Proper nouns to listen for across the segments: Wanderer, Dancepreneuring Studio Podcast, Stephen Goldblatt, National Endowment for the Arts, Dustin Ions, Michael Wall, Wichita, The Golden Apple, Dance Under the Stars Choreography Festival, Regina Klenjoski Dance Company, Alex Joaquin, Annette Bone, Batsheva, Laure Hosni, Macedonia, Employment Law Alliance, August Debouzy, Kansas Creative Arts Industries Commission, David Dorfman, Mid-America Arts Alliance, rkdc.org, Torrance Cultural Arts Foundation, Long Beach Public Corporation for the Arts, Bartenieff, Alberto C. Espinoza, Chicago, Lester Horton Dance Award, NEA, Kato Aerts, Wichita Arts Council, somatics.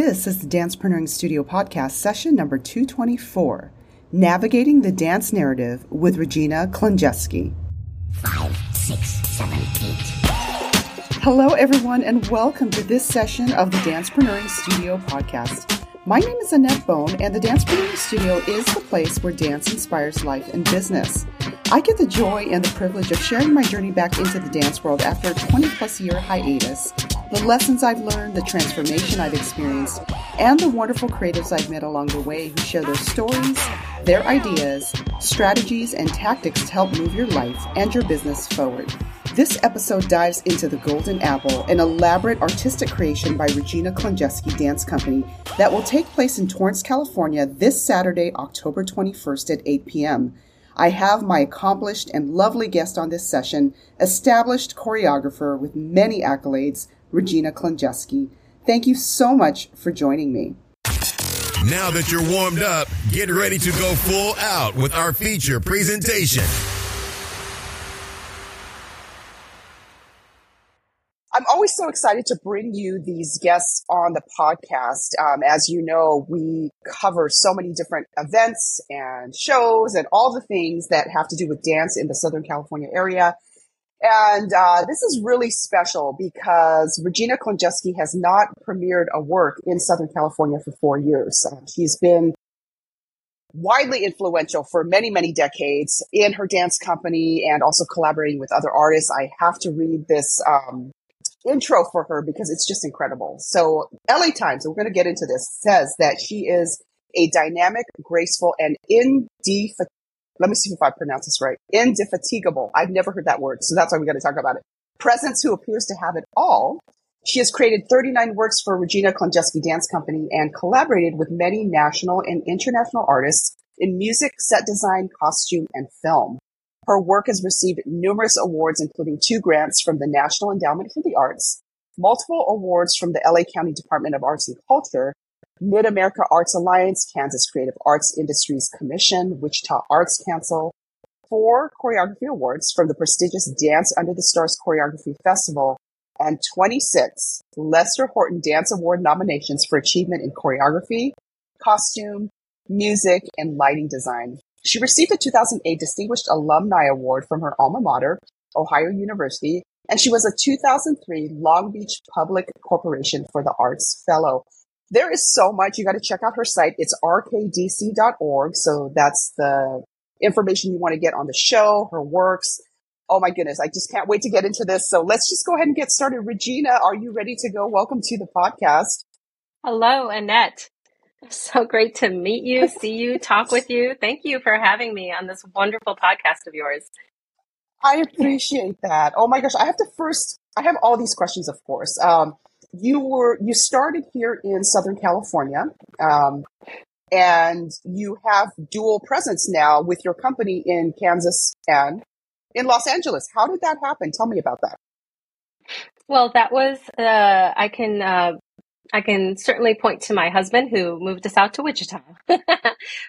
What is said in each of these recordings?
This is the Dancepreneuring Studio Podcast, session number 224, Navigating the Dance Narrative with Regina Klenjoski. 5, 6, 7, 8. Hello, everyone, and welcome to this session of the Dancepreneuring Studio Podcast. My name is Annette Bone, and the Dancepreneuring Studio is the place where dance inspires life and business. I get the joy and the privilege of sharing my journey back into the dance world after a 20-plus year hiatus, the lessons I've learned, the transformation I've experienced, and the wonderful creatives I've met along the way who share their stories, their ideas, strategies, and tactics to help move your life and your business forward. This episode dives into The Golden Apple, an elaborate artistic creation by Regina Klenjoski Dance Company that will take place in Torrance, California this Saturday, October 21st at 8 p.m. I have my accomplished and lovely guest on this session, established choreographer with many accolades, Regina Klenjoski. Thank you so much for joining me. Now that you're warmed up, get ready to go full out with our feature presentation. I'm always so excited to bring you these guests on the podcast. As you know, we cover so many different events and shows and all the things that have to do with dance in the Southern California area. And this is really special because Regina Klenjoski has not premiered a work in Southern California for 4 years. She's been widely influential for many, many decades in her dance company and also collaborating with other artists. I have to read this intro for her because it's just incredible. So LA Times, and we're going to get into this, says that she is a dynamic, graceful, and indefatigable. I've never heard that word, so that's why we got to talk about it. Presence who appears to have it all. She has created 39 works for Regina Klenjoski Dance Company and collaborated with many national and international artists in music, set design, costume, and film. Her work has received numerous awards, including 2 grants from the National Endowment for the Arts, multiple awards from the L.A. County Department of Arts and Culture, Mid-America Arts Alliance, Kansas Creative Arts Industries Commission, Wichita Arts Council, 4 choreography awards from the prestigious Dance Under the Stars Choreography Festival, and 26 Lester Horton Dance Award nominations for achievement in choreography, costume, music, and lighting design. She received a 2008 Distinguished Alumni Award from her alma mater, Ohio University, and she was a 2003 Long Beach Public Corporation for the Arts Fellow. There is so much. You got to check out her site. It's rkdc.org. So that's the information you want to get on the show, her works. Oh, my goodness. I just can't wait to get into this. So let's just go ahead and get started. Regina, are you ready to go? Welcome to the podcast. Hello, Annette. So great to meet you, see you, talk with you. Thank you for having me on this wonderful podcast of yours. I appreciate that. Oh my gosh, I have all these questions, of course. You started here in Southern California, and you have dual presence now with your company in Kansas and in Los Angeles. How did that happen? Tell me about that. Well, that was, I can certainly point to my husband who moved us out to Wichita,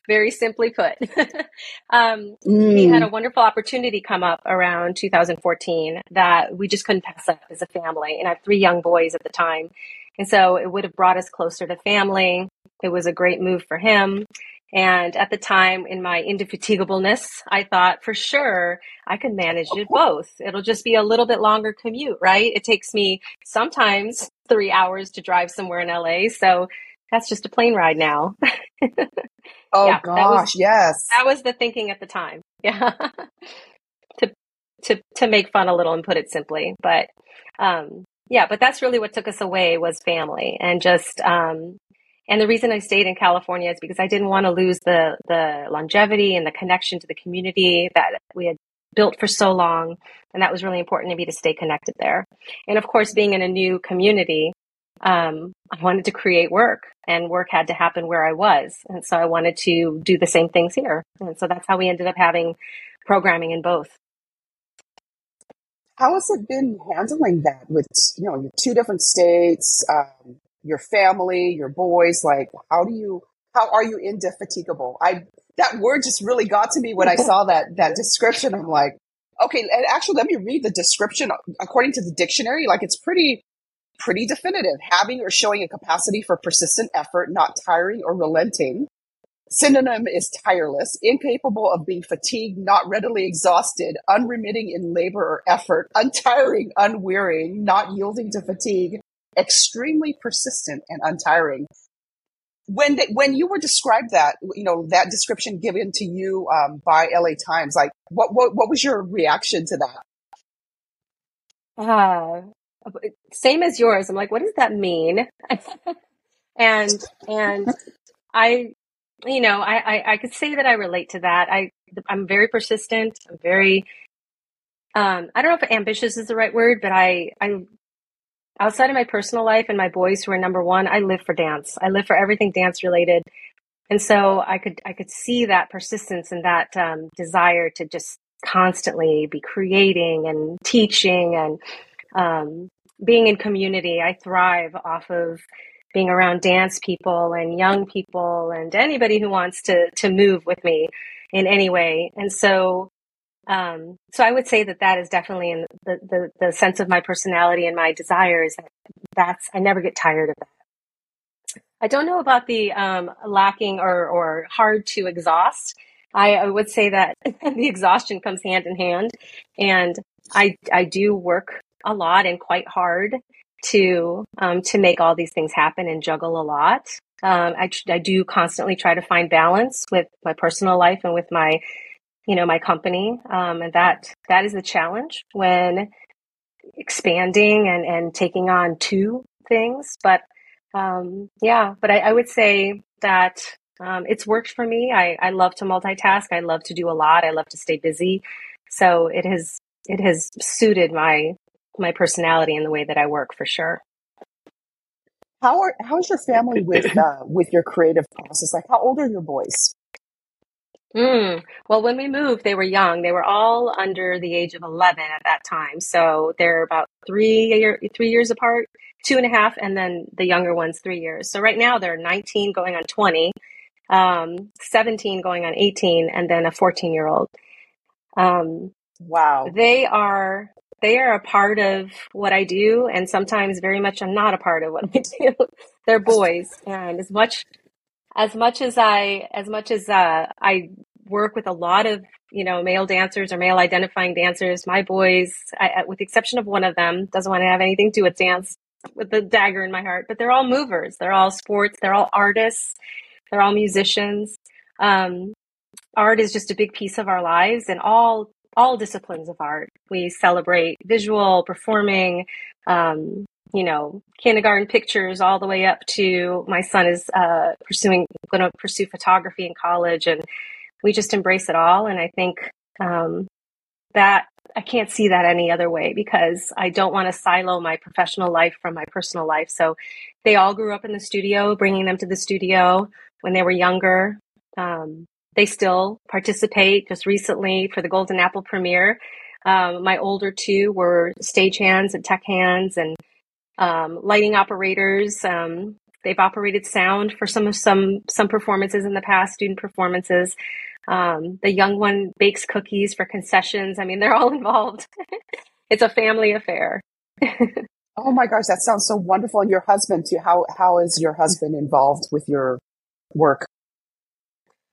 very simply put. He had a wonderful opportunity come up around 2014 that we just couldn't pass up as a family. And I have 3 young boys at the time. And so it would have brought us closer to family. It was a great move for him. And at the time, in my indefatigableness, I thought for sure I could manage it both. It'll just be a little bit longer commute, right? It takes me sometimes 3 hours to drive somewhere in LA. So that's just a plane ride now. Yes. That was the thinking at the time. Yeah. to make fun a little and put it simply. But but that's really what took us away was family and just and the reason I stayed in California is because I didn't want to lose the longevity and the connection to the community that we had built for so long. And that was really important to me to stay connected there. And of course, being in a new community, I wanted to create work and work had to happen where I was. And so I wanted to do the same things here. And so that's how we ended up having programming in both. How has it been handling that with, your 2 different states, your family, your boys? Like, how are you indefatigable? That word just really got to me when I saw that description. I'm like, okay, and actually let me read the description according to the dictionary. Like, it's pretty pretty definitive. Having or showing a capacity for persistent effort, not tiring or relenting. Synonym is tireless, incapable of being fatigued, not readily exhausted, unremitting in labor or effort, untiring, unwearying, not yielding to fatigue, extremely persistent and untiring. When you were described that, you know, that description given to you by LA Times, like what was your reaction to that? Same as yours. I'm like, what does that mean? and I, you know, I could say that I relate to that. I'm very persistent. I'm very, I don't know if ambitious is the right word, but I outside of my personal life and my boys who are number one, I live for dance. I live for everything dance related. And so I could see that persistence and that, desire to just constantly be creating and teaching and, being in community. I thrive off of being around dance people and young people and anybody who wants to move with me in any way. And so, so I would say that is definitely in the sense of my personality and my desires. I never get tired of that. I don't know about the, lacking or hard to exhaust. I would say that the exhaustion comes hand in hand, and I do work a lot and quite hard to make all these things happen and juggle a lot. I do constantly try to find balance with my personal life and with my, you know, my company. And that is the challenge when expanding and taking on two things. But, I would say that, it's worked for me. I love to multitask. I love to do a lot. I love to stay busy. So it has suited my personality and the way that I work, for sure. How's your family with your creative process? Like, how old are your boys? Well, when we moved, they were young. They were all under the age of 11 at that time. So they're about 3 years apart, 2.5, and then the younger one's 3 years. So right now they're 19 going on 20, 17 going on 18, and then a 14-year-old. Wow. They are a part of what I do, and sometimes very much I'm not a part of what I do. They're boys, and as much as I work with a lot of, you know, male dancers or male identifying dancers, my boys, with the exception of one of them, doesn't want to have anything to do with dance, with the dagger in my heart. But they're all movers. They're all sports. They're all artists. They're all musicians. Art is just a big piece of our lives, and all disciplines of art. We celebrate visual, performing, you know, kindergarten pictures all the way up to my son is going to pursue photography in college, and we just embrace it all. And I think that I can't see that any other way, because I don't want to silo my professional life from my personal life. So they all grew up in the studio, bringing them to the studio when they were younger. They still participate. Just recently for the Golden Apple premiere, my older two were stagehands and tech hands and lighting operators. They've operated sound for some performances in the past, student performances. The young one bakes cookies for concessions. I mean, they're all involved. It's a family affair. Oh my gosh, that sounds so wonderful. And your husband too. How is your husband involved with your work?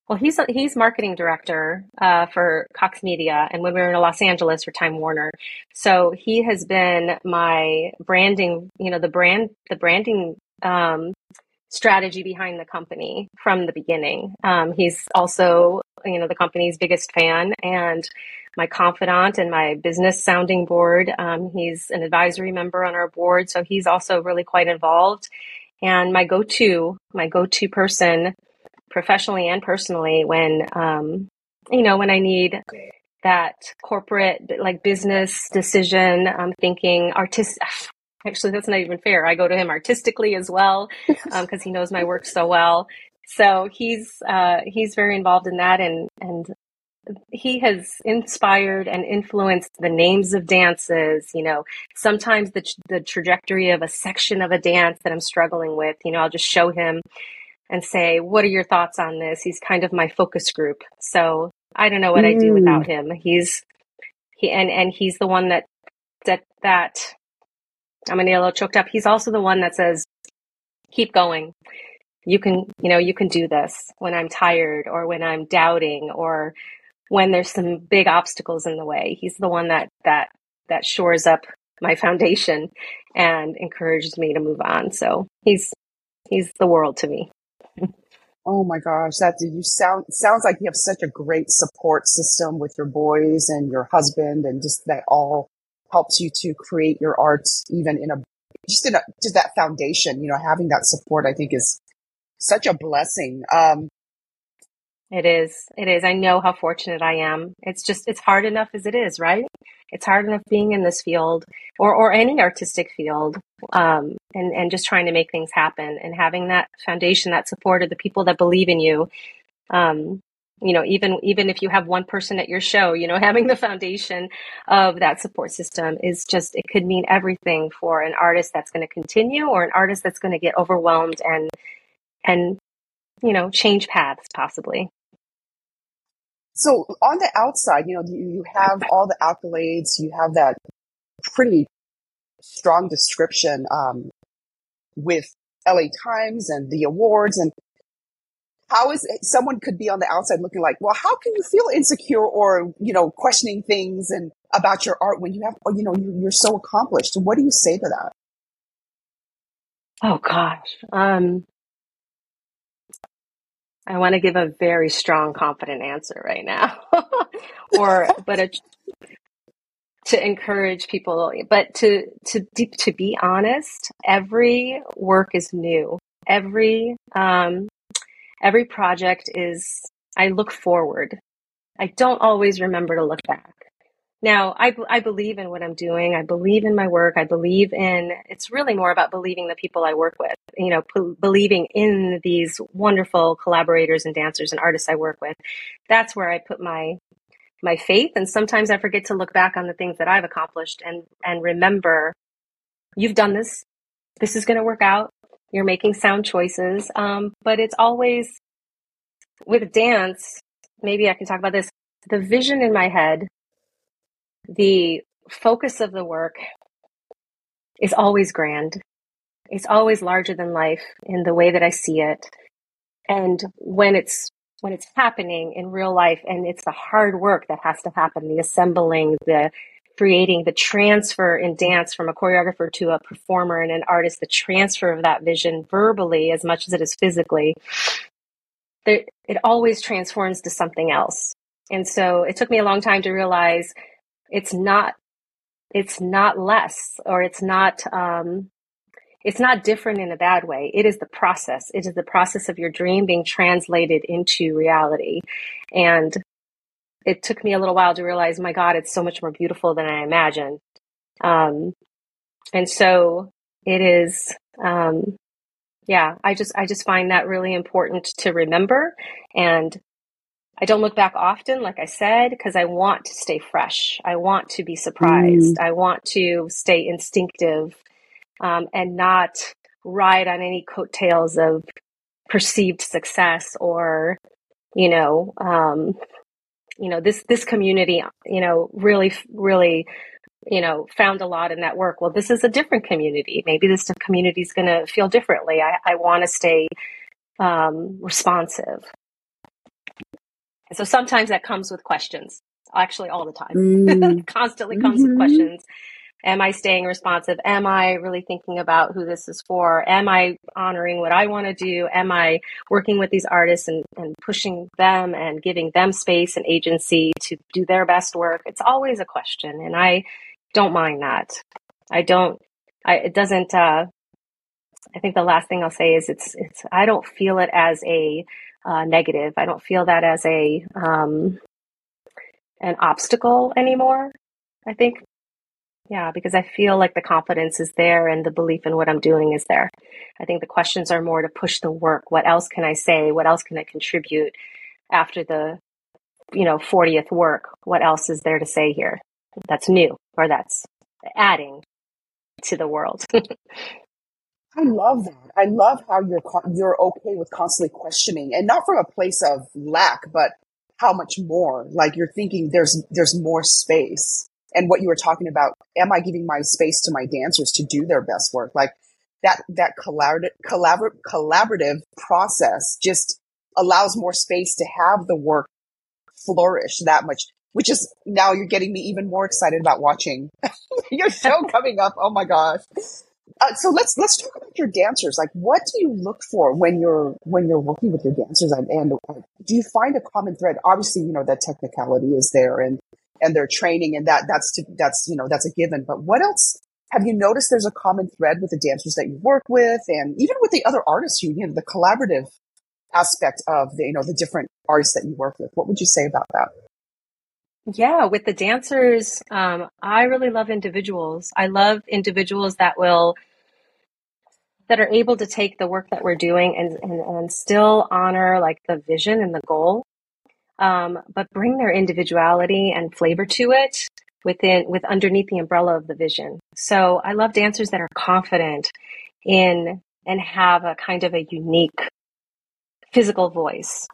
Well, he's marketing director for Cox Media, and when we were in Los Angeles for Time Warner, so he has been my branding, you know, the branding strategy behind the company from the beginning. He's also, you know, the company's biggest fan and my confidant and my business sounding board. He's an advisory member on our board, so he's also really quite involved. And my go-to person, professionally and personally, when, you know, when I need that corporate, like business decision, I'm thinking artistic. Actually, that's not even fair. I go to him artistically as well, because he knows my work so well. So he's very involved in that. And he has inspired and influenced the names of dances, you know, sometimes the trajectory of a section of a dance that I'm struggling with, you know, I'll just show him and say, what are your thoughts on this? He's kind of my focus group. So I don't know what I'd do without him. He's the one that I'm gonna get a little choked up. He's also the one that says, keep going. You can do this when I'm tired or when I'm doubting or when there's some big obstacles in the way. He's the one that shores up my foundation and encourages me to move on. So he's the world to me. Oh my gosh, sounds like you have such a great support system with your boys and your husband, and just that all helps you to create your art even in that foundation. You know, having that support, I think, is such a blessing. It is. I know how fortunate I am. It's hard enough as it is, right? It's hard enough being in this field or any artistic field, and just trying to make things happen, and having that foundation, that support of the people that believe in you. Even if you have one person at your show, having the foundation of that support system it could mean everything for an artist that's going to continue, or an artist that's going to get overwhelmed and change paths possibly. So on the outside, you have all the accolades, you have that pretty strong description with LA Times and the awards. And how is it, someone could be on the outside looking like, well, how can you feel insecure or, questioning things and about your art when you have, you're so accomplished? What do you say to that? Oh, gosh. I want to give a very strong, confident answer right now, to encourage people, but to be honest, every work is new. Every project I look forward. I don't always remember to look back. Now, I believe in what I'm doing. I believe in my work. It's really more about believing the people I work with, believing in these wonderful collaborators and dancers and artists I work with. That's where I put my faith. And sometimes I forget to look back on the things that I've accomplished and remember, you've done this. This is going to work out. You're making sound choices. But it's always with dance. Maybe I can talk about this. The vision in my head, the focus of the work is always grand. It's always larger than life in the way that I see it. And when it's happening in real life, and it's the hard work that has to happen, the assembling, the creating, the transfer in dance from a choreographer to a performer and an artist, the transfer of that vision verbally as much as it is physically, it always transforms to something else. And so it took me a long time to realize it's not less, or it's not different in a bad way. It is the process. It is the process of your dream being translated into reality. And it took me a little while to realize, my God, it's so much more beautiful than I imagined. And so it is, I just find that really important to remember. And I don't look back often, like I said, because I want to stay fresh. I want to be surprised. I want to stay instinctive, and not ride on any coattails of perceived success or, this community, really found a lot in that work. Well, this is a different community. Maybe this community is going to feel differently. I want to stay responsive. So sometimes that comes with questions, actually all the time, constantly comes with questions. Am I staying responsive? Am I really thinking about who this is for? Am I honoring what I want to do? Am I working with these artists and pushing them and giving them space and agency to do their best work? It's always a question. And I don't mind that. I think the last thing I'll say is I don't feel it as a negative. I don't feel that as an obstacle anymore, I think. Yeah, because I feel like the confidence is there and the belief in what I'm doing is there. I think the questions are more to push the work. What else can I say? What else can I contribute after the 40th work? What else is there to say here that's new or that's adding to the world? I love that. I love how you're okay with constantly questioning, and not from a place of lack, but how much more. Like you're thinking there's more space. and what you were talking about, am I giving my space to my dancers to do their best work? Like that collaborative process just allows more space to have the work flourish that much, which is, now you're getting me even more excited about watching your show coming up. Oh my gosh. So let's talk about your dancers. Like, what do you look for when you're working with your dancers, and do you find a common thread? Obviously, you know, that technicality is there and their training, and that's a given, but what else have you noticed? There's a common thread with the dancers that you work with, and even with the other artists, the collaborative aspect of the different artists that you work with. What would you say about that? Yeah, with the dancers, I really love individuals. I love individuals that are able to take the work that we're doing and still honor like the vision and the goal, but bring their individuality and flavor to it with underneath the umbrella of the vision. So I love dancers that are confident in and have a kind of a unique physical voice.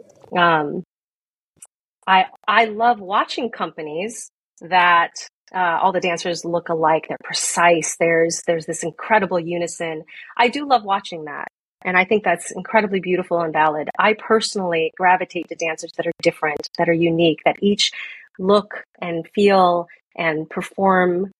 I love watching companies that all the dancers look alike. They're precise. There's this incredible unison. I do love watching that, and I think that's incredibly beautiful and valid. I personally gravitate to dancers that are different, that are unique, that each look and feel and perform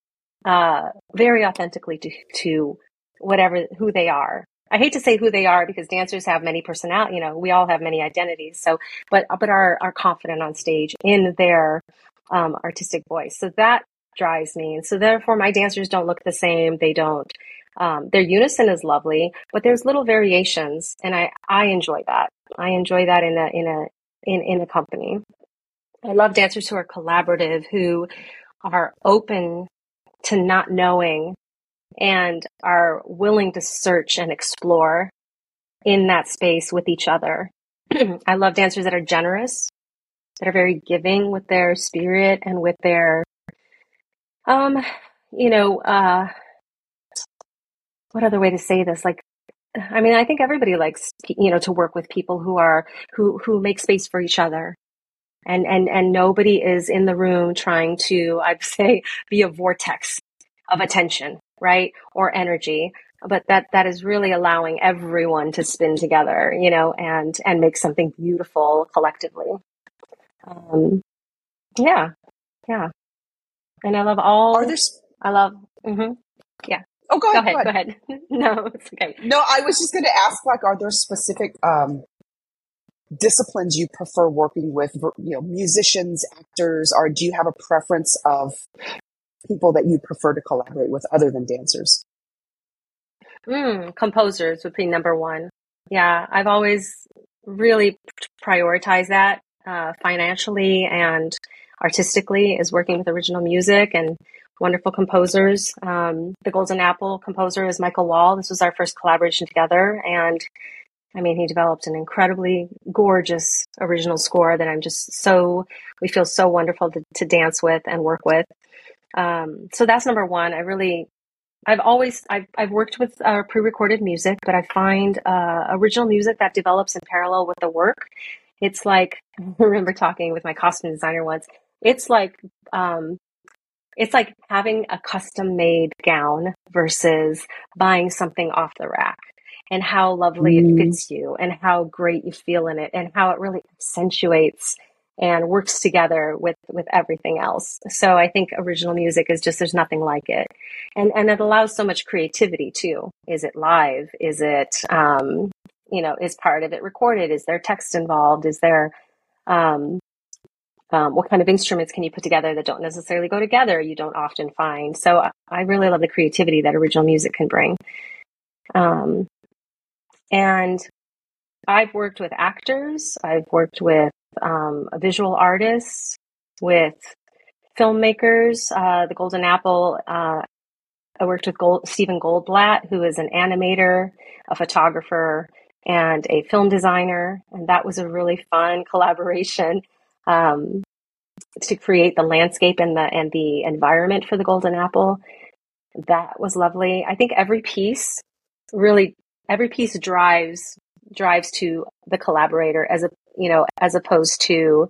very authentically to who they are. I hate to say who they are because dancers have many personalities, we all have many identities. So, but are confident on stage in their artistic voice. So that drives me. And so therefore my dancers don't look the same. They don't, their unison is lovely, but there's little variations. And I enjoy that. I enjoy that in a company. I love dancers who are collaborative, who are open to not knowing and are willing to search and explore in that space with each other. I love dancers that are generous, that are very giving with their spirit and with their, what other way to say this? Like, I mean, I think everybody likes, to work with people who make space for each other. And nobody is in the room trying to, I'd say, be a vortex of attention, right? Or energy, but that is really allowing everyone to spin together, and make something beautiful collectively. Yeah. And I love all. Are there? I love. Mm-hmm, yeah. Oh, go ahead. No, it's okay. No, I was just going to ask, like, are there specific disciplines you prefer working with? Musicians, actors, or do you have a preference of people that you prefer to collaborate with other than dancers? Composers would be number one. Yeah, I've always really prioritized that financially and artistically, is working with original music and wonderful composers. The Golden Apple composer is Michael Wall. This was our first collaboration together. And I mean, he developed an incredibly gorgeous original score that we feel so wonderful to dance with and work with. So that's number one. I've worked with pre-recorded music, but I find original music that develops in parallel with the work. It's like, I remember talking with my costume designer once, it's like having a custom made gown versus buying something off the rack, and how lovely it fits you and how great you feel in it and how it really accentuates and works together with everything else. So I think original music is just, there's nothing like it. And it allows so much creativity too. Is it live? Is it, is part of it recorded? Is there text involved? Is there, what kind of instruments can you put together that don't necessarily go together? You don't often find. So I really love the creativity that original music can bring. And I've worked with actors. I've worked with visual artists, with filmmakers. The Golden Apple, I worked with Stephen Goldblatt, who is an animator, a photographer, and a film designer. And that was a really fun collaboration to create the landscape and the environment for the Golden Apple. That was lovely. I think every piece drives to the collaborator, as opposed to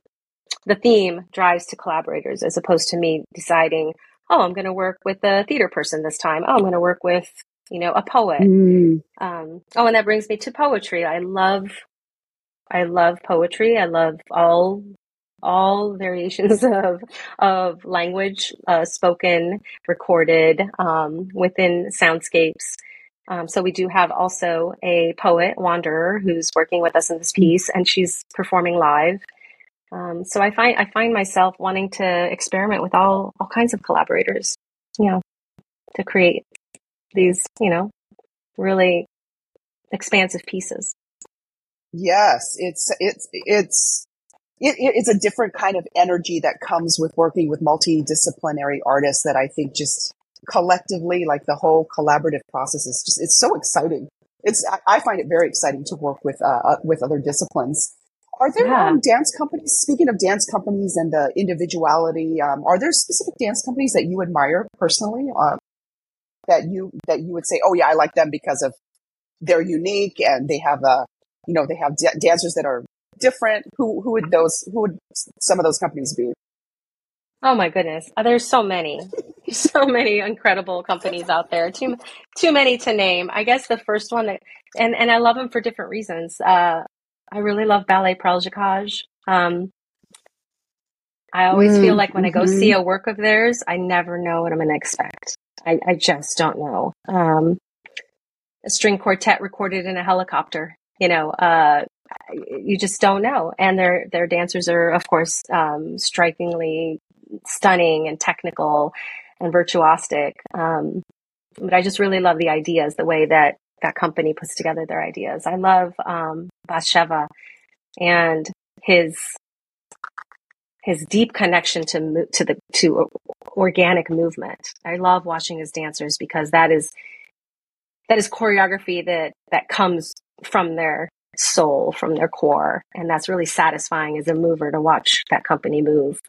the theme drives to collaborators, as opposed to me deciding oh, I'm going to work with a theater person this time. Oh, I'm going to work with, you know, a poet. Mm. Oh, and that brings me to poetry. I love poetry. I love all variations of language, spoken, recorded, within soundscapes. So we do have also a poet, Wanderer, who's working with us in this piece, and she's performing live. So I find myself wanting to experiment with all kinds of collaborators, you know, to create these, you know, really expansive pieces. Yes, it's a different kind of energy that comes with working with multidisciplinary artists that I think just collectively, like the whole collaborative process is just, it's so exciting. I find it very exciting to work with other disciplines. Are there dance companies, speaking of dance companies and the individuality, are there specific dance companies that you admire personally, that you would say, oh yeah, I like them because of they're unique and they have a, you know, they have dancers that are different. Who would some of those companies be? Oh my goodness. There's so many, so many incredible companies out there. Too many to name. I guess the first one and I love them for different reasons. I really love Ballet Prajikaj. I always feel like when I go see a work of theirs, I never know what I'm going to expect. I just don't know. A string quartet recorded in a helicopter. You know, you just don't know. And their dancers are, of course, strikingly stunning and technical and virtuosic. But I just really love the ideas, the way that that company puts together their ideas. I love Batsheva and his deep connection to organic movement. I love watching his dancers because that is choreography that comes from their soul, from their core. And that's really satisfying as a mover to watch that company move.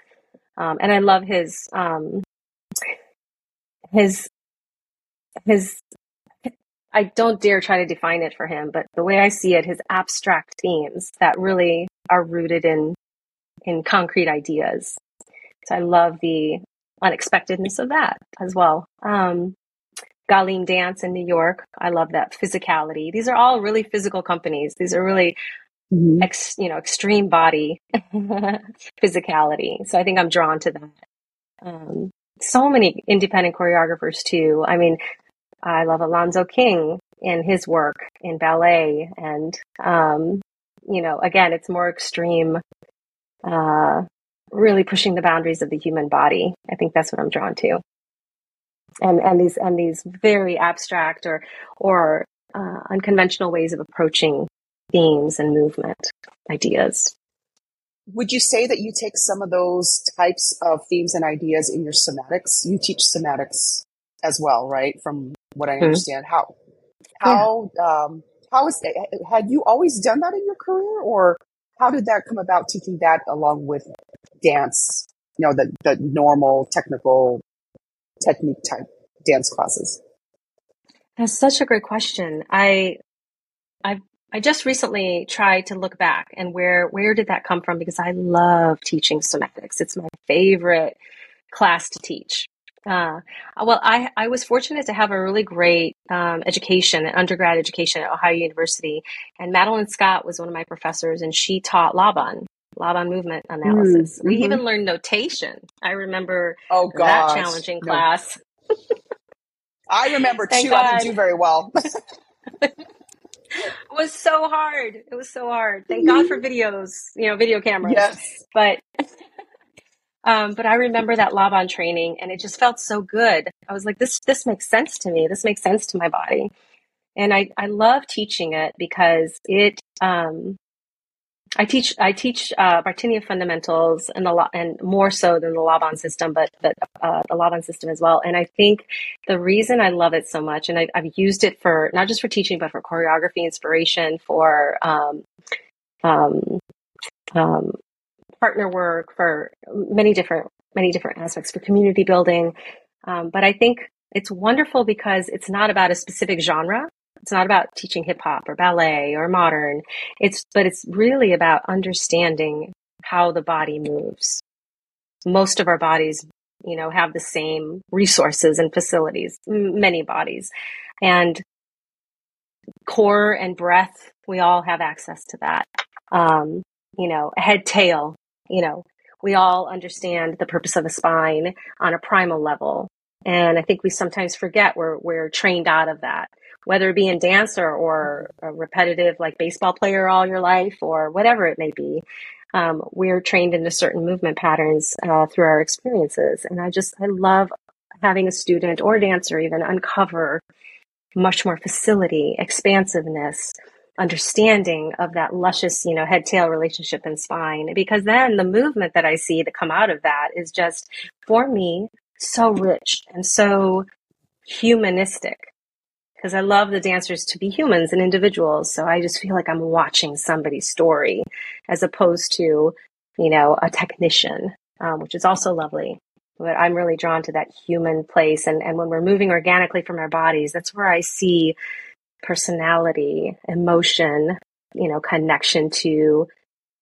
And I love his, I don't dare try to define it for him, but the way I see it, his abstract themes that really are rooted in concrete ideas. So I love the unexpectedness of that as well. Galim Dance in New York. I love that physicality. These are all really physical companies. These are really, extreme body physicality. So I think I'm drawn to that. So many independent choreographers too. I mean, I love Alonzo King and his work in ballet. And, again, it's more extreme, really pushing the boundaries of the human body. I think that's what I'm drawn to. And these very abstract or unconventional ways of approaching themes and movement ideas. Would you say that you take some of those types of themes and ideas in your somatics? You teach somatics as well, right? From what I understand, how is it? Had you always done that in your career, or how did that come about? Teaching that along with dance, you know, the normal technical technique type dance classes? That's such a great question. I just recently tried to look back and where did that come from, because I love teaching somatics. It's my favorite class to teach. I was fortunate to have a really great undergrad education at Ohio University, and Madeline Scott was one of my professors, and she taught Laban movement analysis. We even learned notation. I remember that challenging class. No. I remember too. God. I didn't do very well. It was so hard. Thank God for videos, you know, video cameras. Yes. But I remember that Laban training, and it just felt so good. I was like, this makes sense to me. This makes sense to my body. And I love teaching it because it, I teach Bartenieff fundamentals and more so than the Laban system, but the Laban system as well. And I think the reason I love it so much, and I've used it for not just for teaching, but for choreography inspiration, for partner work, for many different aspects, for community building. But I think it's wonderful because it's not about a specific genre. It's not about teaching hip hop or ballet or modern. It's really about understanding how the body moves. Most of our bodies you know, have the same resources and facilities, many bodies. And core and breath, we all have access to that. You know, head, tail, you know, we all understand the purpose of a spine on a primal level. And I think we sometimes forget we're trained out of that, whether it be in dance or a repetitive like baseball player all your life or whatever it may be. We're trained into certain movement patterns through our experiences. And I love having a student or dancer even uncover much more facility, expansiveness, understanding of that luscious, you know, head-tail relationship and spine, because then the movement that I see that come out of that is just, for me, so rich and so humanistic, because I love the dancers to be humans and individuals. So I just feel like I'm watching somebody's story as opposed to, you know, a technician, which is also lovely. But I'm really drawn to that human place. And when we're moving organically from our bodies, that's where I see personality, emotion, you know, connection to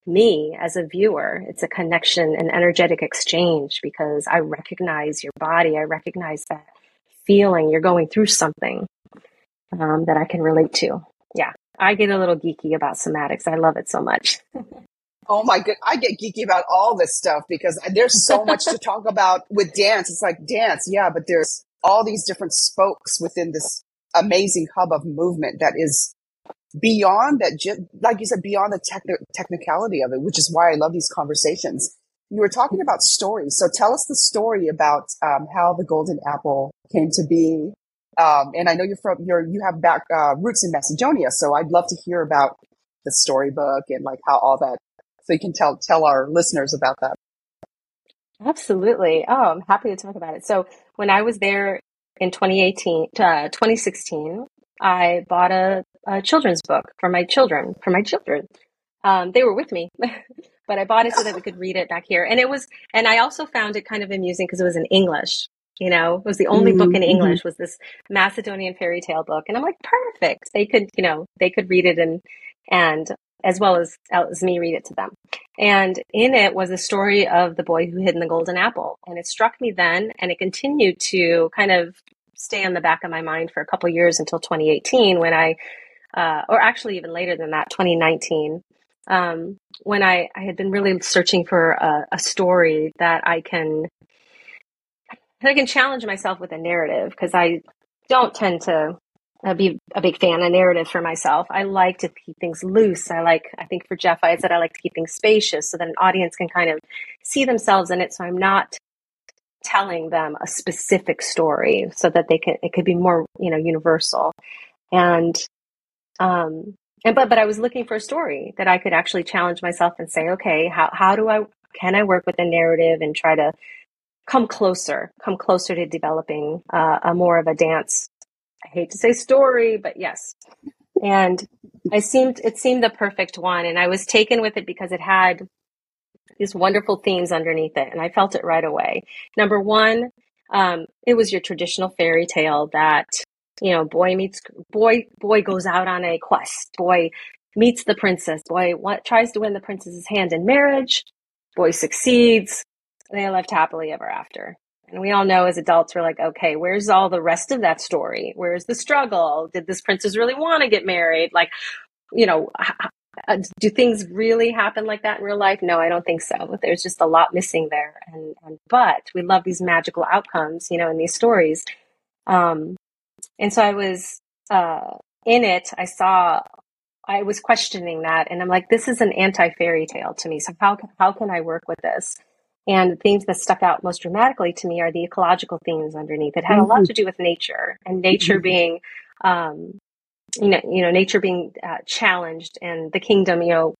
me as a viewer. It's a connection, an energetic exchange, because I recognize your body. I recognize that feeling. You're going through something that I can relate to. Yeah. I get a little geeky about somatics. I love it so much. Oh my God. I get geeky about all this stuff because there's so much to talk about with dance. It's like dance. Yeah. But there's all these different spokes within this amazing hub of movement that is beyond that, like you said, beyond the technicality of it, which is why I love these conversations. You were talking about stories. So tell us the story about how the Golden Apple came to be. And I know you're from you have back roots in Macedonia. So I'd love to hear about the storybook and like how all that, so you can tell our listeners about that. Absolutely. Oh, I'm happy to talk about it. So when I was there in 2016, I bought a children's book for my children. They were with me, but I bought it so that we could read it back here. And I also found it kind of amusing because it was in English. You know, it was the only book in English was this Macedonian fairy tale book. And I'm like, perfect. They could read it and as well as me read it to them. And in it was the story of the boy who hid in the golden apple. And it struck me then, and it continued to kind of stay on the back of my mind for a couple of years until 2018 when or actually even later than that, 2019, when I had been really searching for a story that I can challenge myself with a narrative, because I don't tend to be a big fan of narrative for myself. I like to keep things loose. I think for Jeff, I said I like to keep things spacious so that an audience can kind of see themselves in it. So I'm not telling them a specific story so that it could be more, you know, universal. But I was looking for a story that I could actually challenge myself and say, okay, how can I work with a narrative and try to come closer to developing a more of a dance, I hate to say story, but yes. And it seemed the perfect one. And I was taken with it because it had these wonderful themes underneath it. And I felt it right away. Number one, it was your traditional fairy tale that, you know, boy goes out on a quest, boy meets the princess, boy tries to win the princess's hand in marriage, boy succeeds, and they lived happily ever after. And we all know as adults, we're like, okay, where's all the rest of that story? Where's the struggle? Did this princess really want to get married? Like, you know, do things really happen like that in real life? No, I don't think so. There's just a lot missing there. But we love these magical outcomes, you know, in these stories. And so I was in it. I was questioning that, and I'm like, this is an anti-fairy tale to me. So how can I work with this? And the themes that stuck out most dramatically to me are the ecological themes underneath. It had a lot to do with nature, and nature being, nature being challenged, and the kingdom, you know,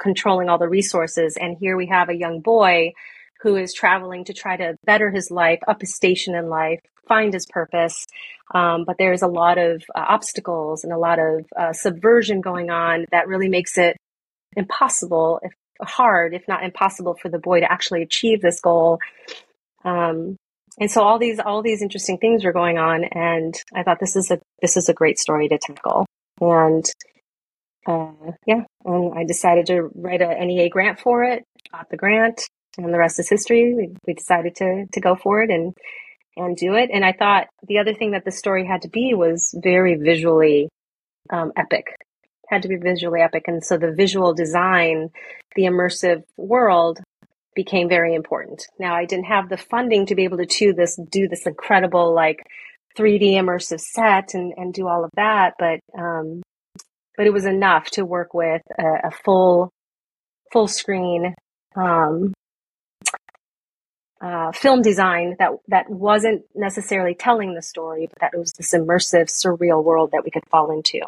controlling all the resources. And here we have a young boy who is traveling to try to better his life, up his station in life, find his purpose. But there's a lot of obstacles and a lot of subversion going on that really makes it impossible, if not impossible, for the boy to actually achieve this goal. And so all these interesting things were going on, and I thought this is a great story to tackle. And I decided to write an NEA grant for it, got the grant, and the rest is history. We decided to go for it and do it. And I thought the other thing that the story had to be was very visually epic. Had to be visually epic. And so the visual design, the immersive world became very important. Now, I didn't have the funding to be able to do this incredible, 3D immersive set and do all of that. But it was enough to work with a full screen film design that wasn't necessarily telling the story, but that it was this immersive, surreal world that we could fall into.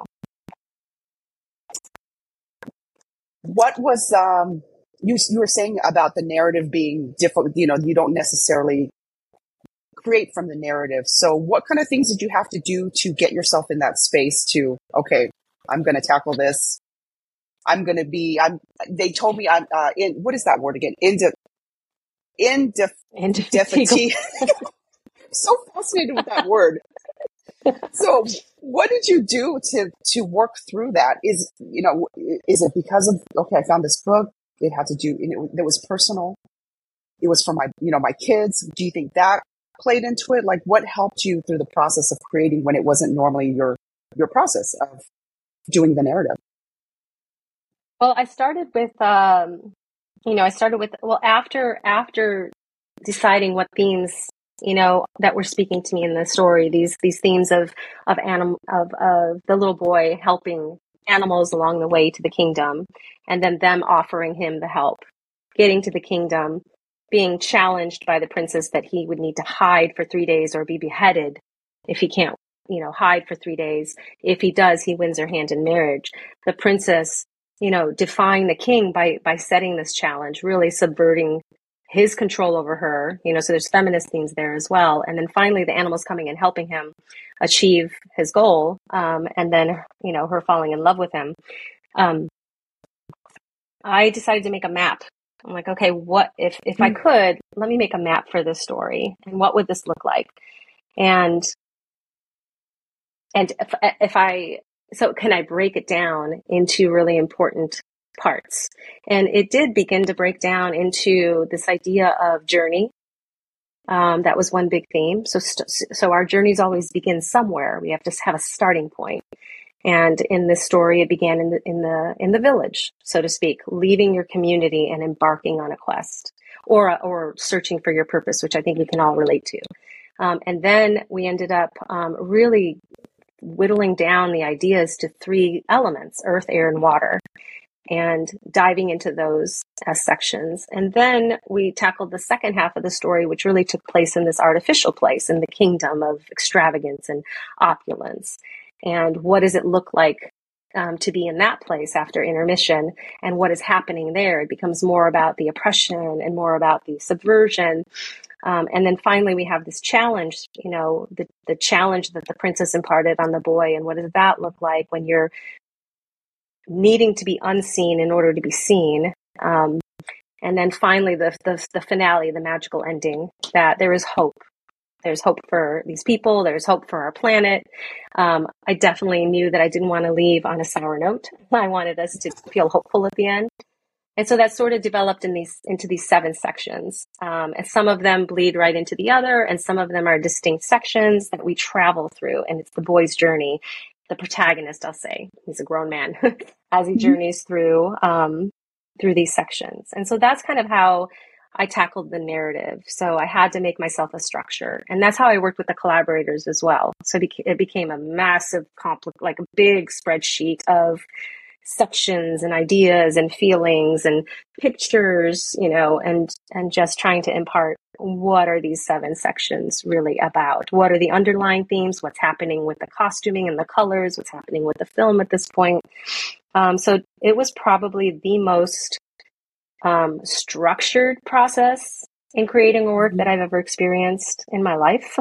What was you were saying about the narrative being different? You know, you don't necessarily create from the narrative. So, what kind of things did you have to do to get yourself in that space? I'm going to tackle this. I'm going to be. They told me I'm in. What is that word again? Indefatigable. I'm so fascinated with that word. So, what did you do to work through that? Is it because of, I found this book. It had to do, it was personal. It was for my kids. Do you think that played into it? Like, what helped you through the process of creating when it wasn't normally your process of doing the narrative? Well, I started with, after deciding what themes, that were speaking to me in the story, these themes of the little boy helping animals along the way to the kingdom, and then them offering him the help, getting to the kingdom, being challenged by the princess that he would need to hide for 3 days or be beheaded if he can't, hide for 3 days. If he does, he wins her hand in marriage. The princess, defying the king by setting this challenge, really subverting his control over her, so there's feminist themes there as well. And then finally, the animals coming and helping him achieve his goal. And then, her falling in love with him. I decided to make a map. I'm like, okay, what if I could, let me make a map for this story. And what would this look like? And so can I break it down into really important parts? And it did begin to break down into this idea of journey. That was one big theme. So our journeys always begin somewhere. We have to have a starting point. And in this story, it began in the village, so to speak, leaving your community and embarking on a quest or searching for your purpose, which I think we can all relate to. And then we ended up really whittling down the ideas to three elements: earth, air, and water, and diving into those as sections. And then we tackled the second half of the story, which really took place in this artificial place, in the kingdom of extravagance and opulence. And what does it look like to be in that place after intermission? And what is happening there? It becomes more about the oppression and more about the subversion. And then finally, we have this challenge, the challenge that the princess imparted on the boy. And what does that look like when you're needing to be unseen in order to be seen? And then finally, the finale, the magical ending, that there is hope. There's hope for these people. There's hope for our planet. I definitely knew that I didn't want to leave on a sour note. I wanted us to feel hopeful at the end. And so that sort of developed into these seven sections. And some of them bleed right into the other, and some of them are distinct sections that we travel through. And it's the boy's journey. The protagonist, I'll say, he's a grown man, as he journeys through these sections. And so that's kind of how I tackled the narrative. So I had to make myself a structure, and that's how I worked with the collaborators as well. So it became a massive, a big spreadsheet of sections and ideas and feelings and pictures, and just trying to impart, what are these seven sections really about? What are the underlying themes? What's happening with the costuming and the colors? What's happening with the film at this point? So it was probably the most structured process in creating a work that I've ever experienced in my life.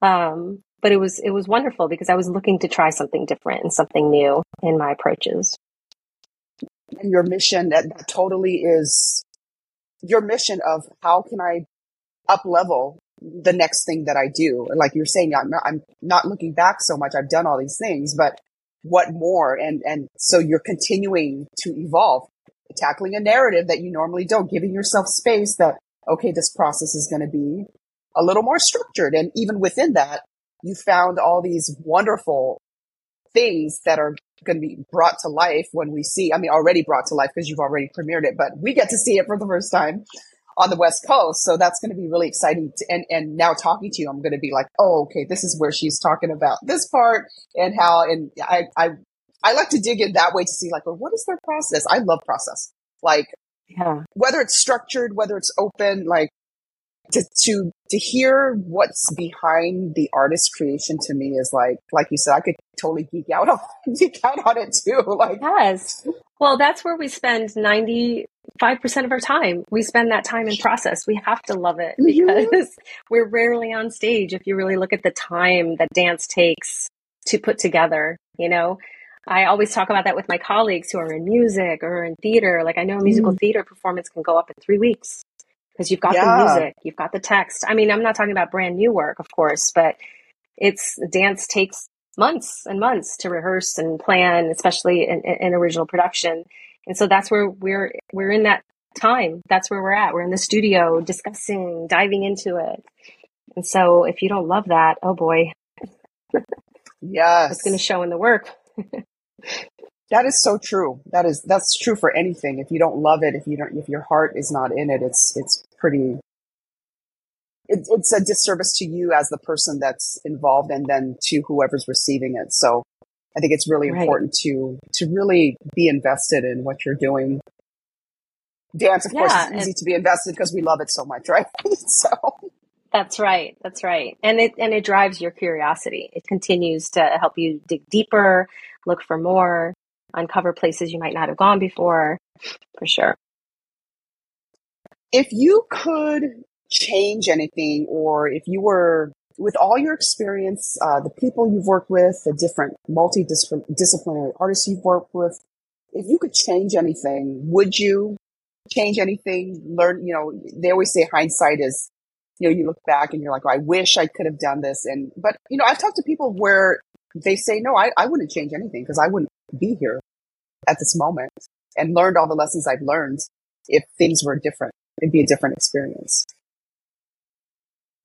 But it was wonderful, because I was looking to try something different and something new in my approaches. And your mission, that totally is your mission of how can I up-level the next thing that I do? Like you're saying, I'm not looking back so much. I've done all these things, but what more? And so you're continuing to evolve. tackling a narrative that you normally don't, giving yourself space that, okay, this process is going to be a little more structured. And even within that, you found all these wonderful things that are going to be brought to life when we see, I mean, already brought to life because you've already premiered it, but we get to see it for the first time on the West Coast. So that's going to be really exciting. And now talking to you, I'm going to be like, oh, okay, this is where she's talking about this part and how, and I like to dig in that way to see like, well, what is their process? I love process. Like, yeah. Whether it's structured, whether it's open, like to hear what's behind the artist's creation to me is like you said, I could totally geek out on it too. Like, yes. Well, that's where we spend 95% of our time. We spend that time in process. We have to love it because we're rarely on stage. If you really look at the time that dance takes to put together, you know, I always talk about that with my colleagues who are in music or in theater. Like I know a musical theater performance can go up in 3 weeks because you've got the music, you've got the text. I mean, I'm not talking about brand new work, of course, but it's dance takes months and months to rehearse and plan, especially in original production. And so that's where we're in that time. That's where we're at. We're in the studio discussing, diving into it. And so if you don't love that, oh boy, yes, it's going to show in the work. That is so true. That's true for anything. If you don't love it, if your heart is not in it, it's a disservice to you as the person that's involved and then to whoever's receiving it. So I think it's really important to really be invested in what you're doing. Dance, of course, it's easy to be invested because we love it so much, right? So that's right. That's right. And it drives your curiosity. It continues to help you dig deeper, look for more, uncover places you might not have gone before, for sure. If you could change anything, or if you were, with all your experience, the people you've worked with, the different multidisciplinary artists you've worked with, if you could change anything, would you change anything? They always say hindsight is, you look back and you're like, well, I wish I could have done this. But I've talked to people where they say, no, I wouldn't change anything because I wouldn't be here at this moment and learned all the lessons I've learned. If things were different, it'd be a different experience.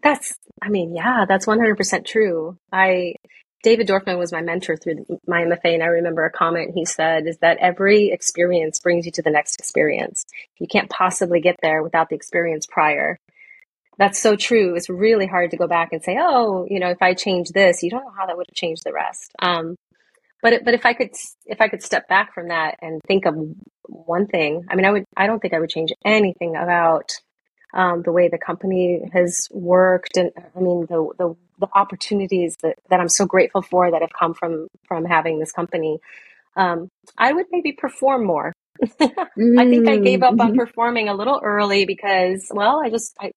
That's 100% true. David Dorfman was my mentor through my MFA. And I remember a comment he said is that every experience brings you to the next experience. You can't possibly get there without the experience prior. That's so true. It's really hard to go back and say, oh, if I change this, you don't know how that would have changed the rest. But if I could step back from that and think of one thing, I mean, I don't think I would change anything about the way the company has worked, and I mean the opportunities that I'm so grateful for that have come from having this company. I would maybe perform more. I think I gave up on performing a little early because, well,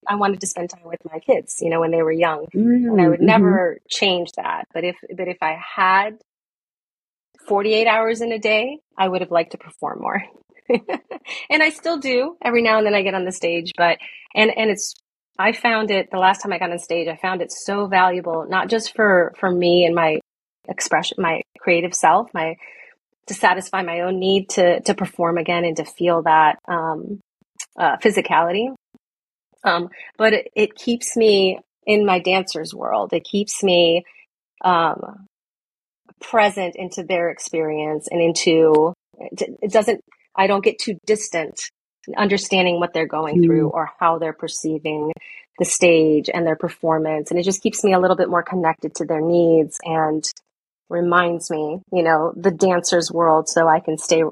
I wanted to spend time with my kids, when they were young, and I would never change that. But if I had 48 hours in a day, I would have liked to perform more. And I still do. Every now and then I get on the stage, I found it the last time I got on stage, I found it so valuable, not just for me and my expression, my creative self, to satisfy my own need to perform again and to feel that physicality. But it keeps me in my dancer's world. It keeps me present into their experience and I don't get too distant understanding what they're going through or how they're perceiving the stage and their performance. And it just keeps me a little bit more connected to their needs and reminds me, the dancer's world, so I can stay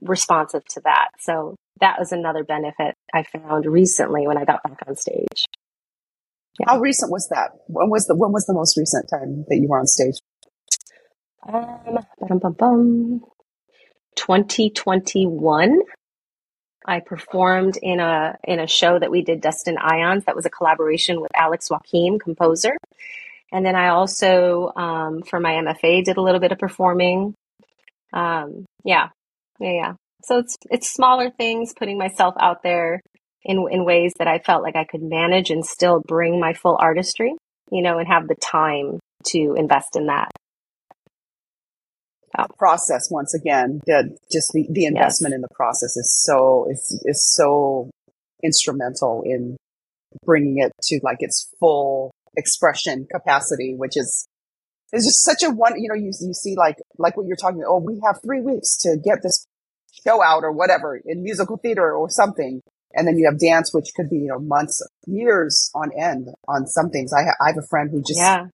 responsive to that. So that was another benefit I found recently when I got back on stage. Yeah. How recent was that? When was the most recent time that you were on stage? 2021. I performed in a show that we did, Dustin Ions. That was a collaboration with Alex Joaquin, composer. And then I also, for my MFA, did a little bit of performing. So it's smaller things, putting myself out there in ways that I felt like I could manage and still bring my full artistry, and have the time to invest in that. process once again, that just the investment in the process is so instrumental in bringing it to like its full expression capacity, which is, it's just such a one, you know, you see like what you're talking about. Oh, we have 3 weeks to get this show out or whatever in musical theater or something. And then you have dance, which could be, you know, months, years on end on some things. I have a friend who just, I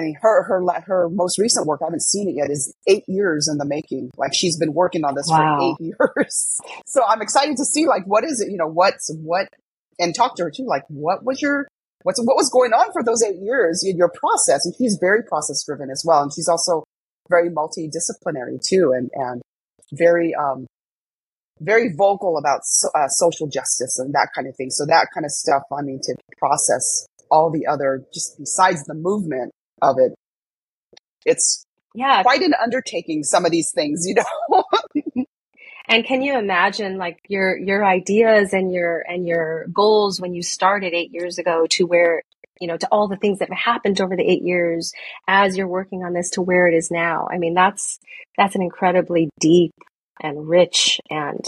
mean, her most recent work, I haven't seen it yet, is 8 years in the making. Like, she's been working on this for 8 years. So I'm excited to see, like, what is it, you know, what, and talk to her too. Like, what was going on for those 8 years in your process? And she's very process driven as well. And she's also very multidisciplinary too. And very, very vocal about social justice and that kind of thing. So that kind of stuff, I mean, to process all the other, just besides the movement of it, it's quite an undertaking, some of these things, you know? And can you imagine like your ideas and your goals when you started 8 years ago to where, you know, to all the things that have happened over the 8 years as you're working on this to where it is now? I mean, that's an incredibly deep and rich, and,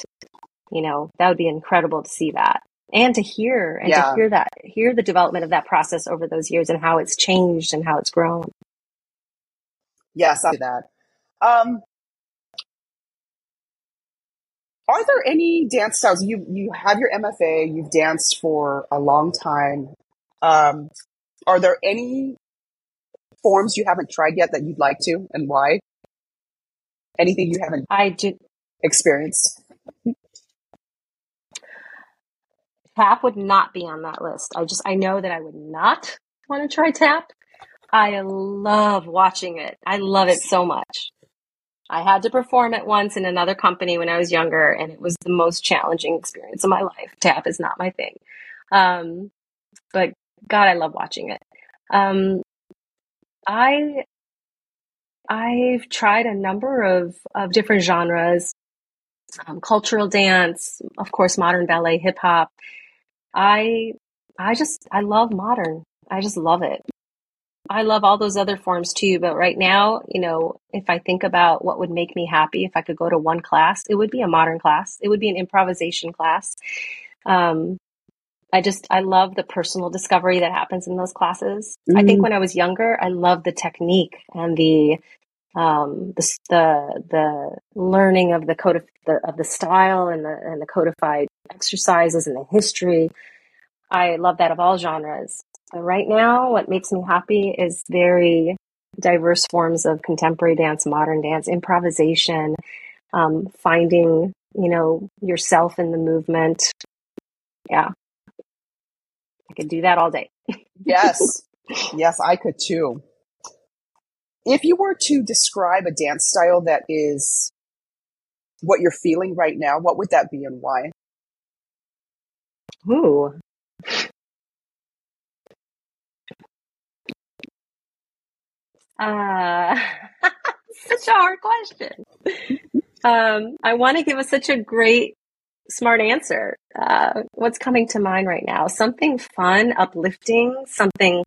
you know, that would be incredible to see that and to hear and to hear the development of that process over those years and how it's changed and how it's grown. Yes, I do that. Are there any dance styles? You have your MFA, you've danced for a long time. Are there any forms you haven't tried yet that you'd like to, and why? Anything you haven't experienced? Tap would not be on that list. I know that I would not want to try tap. I love watching it. I love it so much. I had to perform it once in another company when I was younger, and it was the most challenging experience of my life. Tap is not my thing. But God, I love watching it. I've tried a number of different genres, cultural dance, of course, modern ballet, hip hop. I love modern. I just love it. I love all those other forms too, but right now, you know, if I think about what would make me happy, if I could go to one class, it would be a modern class. It would be an improvisation class. I love the personal discovery that happens in those classes. Mm-hmm. I think when I was younger, I loved the technique and the learning of the code of the style and the codified exercises and the history. I love that of all genres. So right now, what makes me happy is very diverse forms of contemporary dance, modern dance, improvisation, finding, you know, yourself in the movement. Yeah. I could do that all day. Yes. Yes, I could too. If you were to describe a dance style that is what you're feeling right now, what would that be and why? Ooh. Such a hard question. I want to give us such a great, smart answer. What's coming to mind right now? Something fun, uplifting, something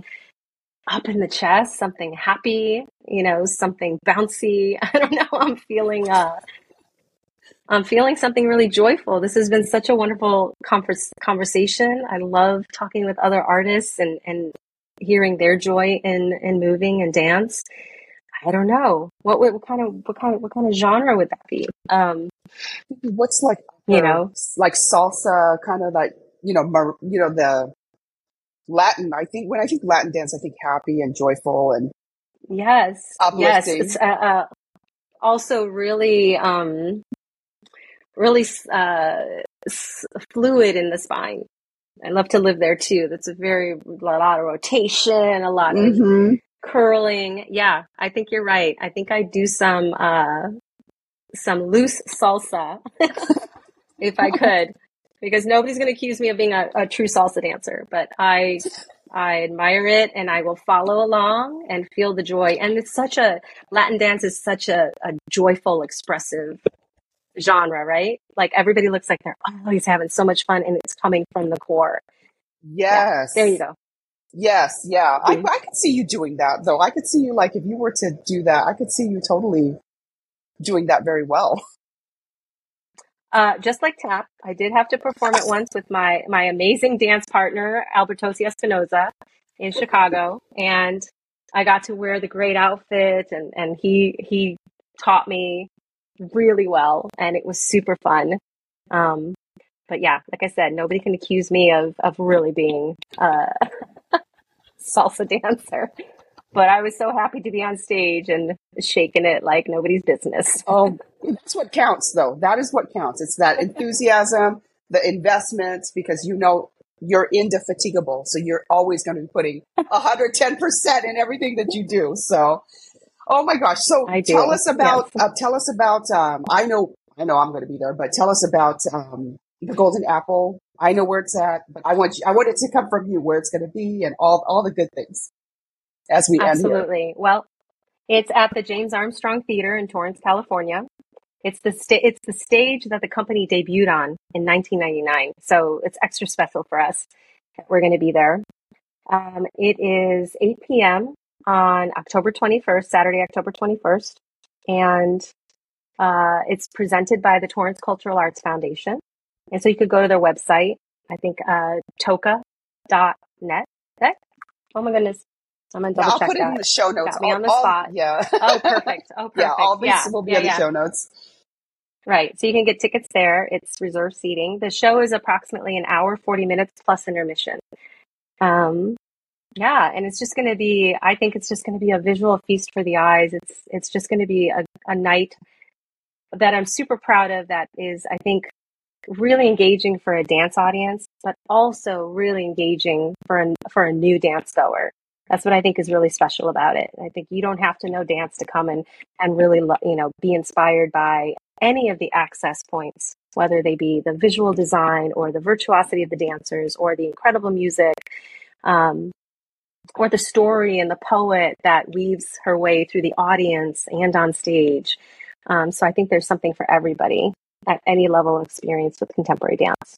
up in the chest, something happy, you know, something bouncy. I don't know. I'm feeling something really joyful. This has been such a wonderful conversation. I love talking with other artists and hearing their joy in moving and dance. I don't know. What kind of genre would that be? What's like, you know, like salsa, kind of like, you know, the Latin, when I think Latin dance, I think happy and joyful and uplifting. Yes. It's, also really, fluid in the spine. I love to live there too. That's a lot of rotation, a lot of curling. Yeah, I think you're right. I think I do some loose salsa if I could, because nobody's going to accuse me of being a true salsa dancer, but I admire it and I will follow along and feel the joy. And it's such a, Latin dance is such a joyful, expressive genre, right? Like everybody looks like they're always having so much fun, and it's coming from the core. Yes. Yeah, there you go. Yes. Yeah. Mm-hmm. I could see you doing that though. I could see you, like, if you were to do that, I could see you totally doing that very well. Just like tap, I did have to perform it once with my amazing dance partner, Alberto C. Espinoza, in Chicago. And I got to wear the great outfit, and he taught me really well, and it was super fun. But yeah, like I said, nobody can accuse me of really being a salsa dancer. But I was so happy to be on stage and shaking it like nobody's business. Oh, that's what counts, though. That is what counts. It's that enthusiasm, the investments, because you know you're indefatigable. So you're always going to be putting 110% in everything that you do. So, oh my gosh. So tell us about, I know I'm going to be there, but tell us about the Golden Apple. I know where it's at, but I want it to come from you, where it's going to be and all the good things. As we absolutely. Well, it's at the James Armstrong Theater in Torrance, California. It's the stage that the company debuted on in 1999. So it's extra special for us that we're going to be there. It is 8 p.m. on October 21st, Saturday, October 21st. And it's presented by the Torrance Cultural Arts Foundation. And so you could go to their website, I think, toca.net. Oh, my goodness. I'm gonna double check I'll put that. It in the show notes. Got me on the spot. Yeah. Oh, perfect. Yeah, all these will be in the show notes. Right. So you can get tickets there. It's reserved seating. The show is approximately an hour, 40 minutes plus intermission. Yeah. And it's just going to be, I think it's just going to be a visual feast for the eyes. It's just going to be a night that I'm super proud of, that is, I think, really engaging for a dance audience, but also really engaging for a new dance goer. That's what I think is really special about it. I think you don't have to know dance to come and really, be inspired by any of the access points, whether they be the visual design or the virtuosity of the dancers or the incredible music, or the story and the poet that weaves her way through the audience and on stage. So I think there's something for everybody at any level of experience with contemporary dance.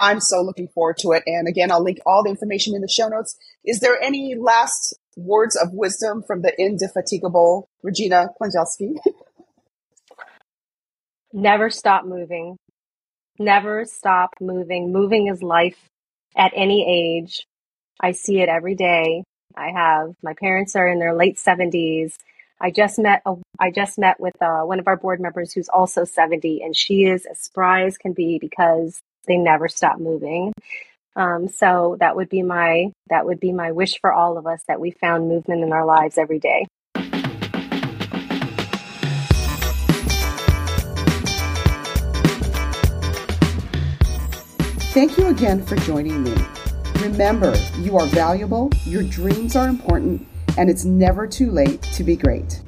I'm so looking forward to it. And again, I'll link all the information in the show notes. Is there any last words of wisdom from the indefatigable Regina Klenjoski? Never stop moving. Never stop moving. Moving is life at any age. I see it every day. My parents are in their late 70s. I just met with one of our board members who's also 70, and she is as spry as can be because they never stop moving. So that would be my wish for all of us, that we found movement in our lives every day. Thank you again for joining me. Remember, you are valuable, your dreams are important, and it's never too late to be great.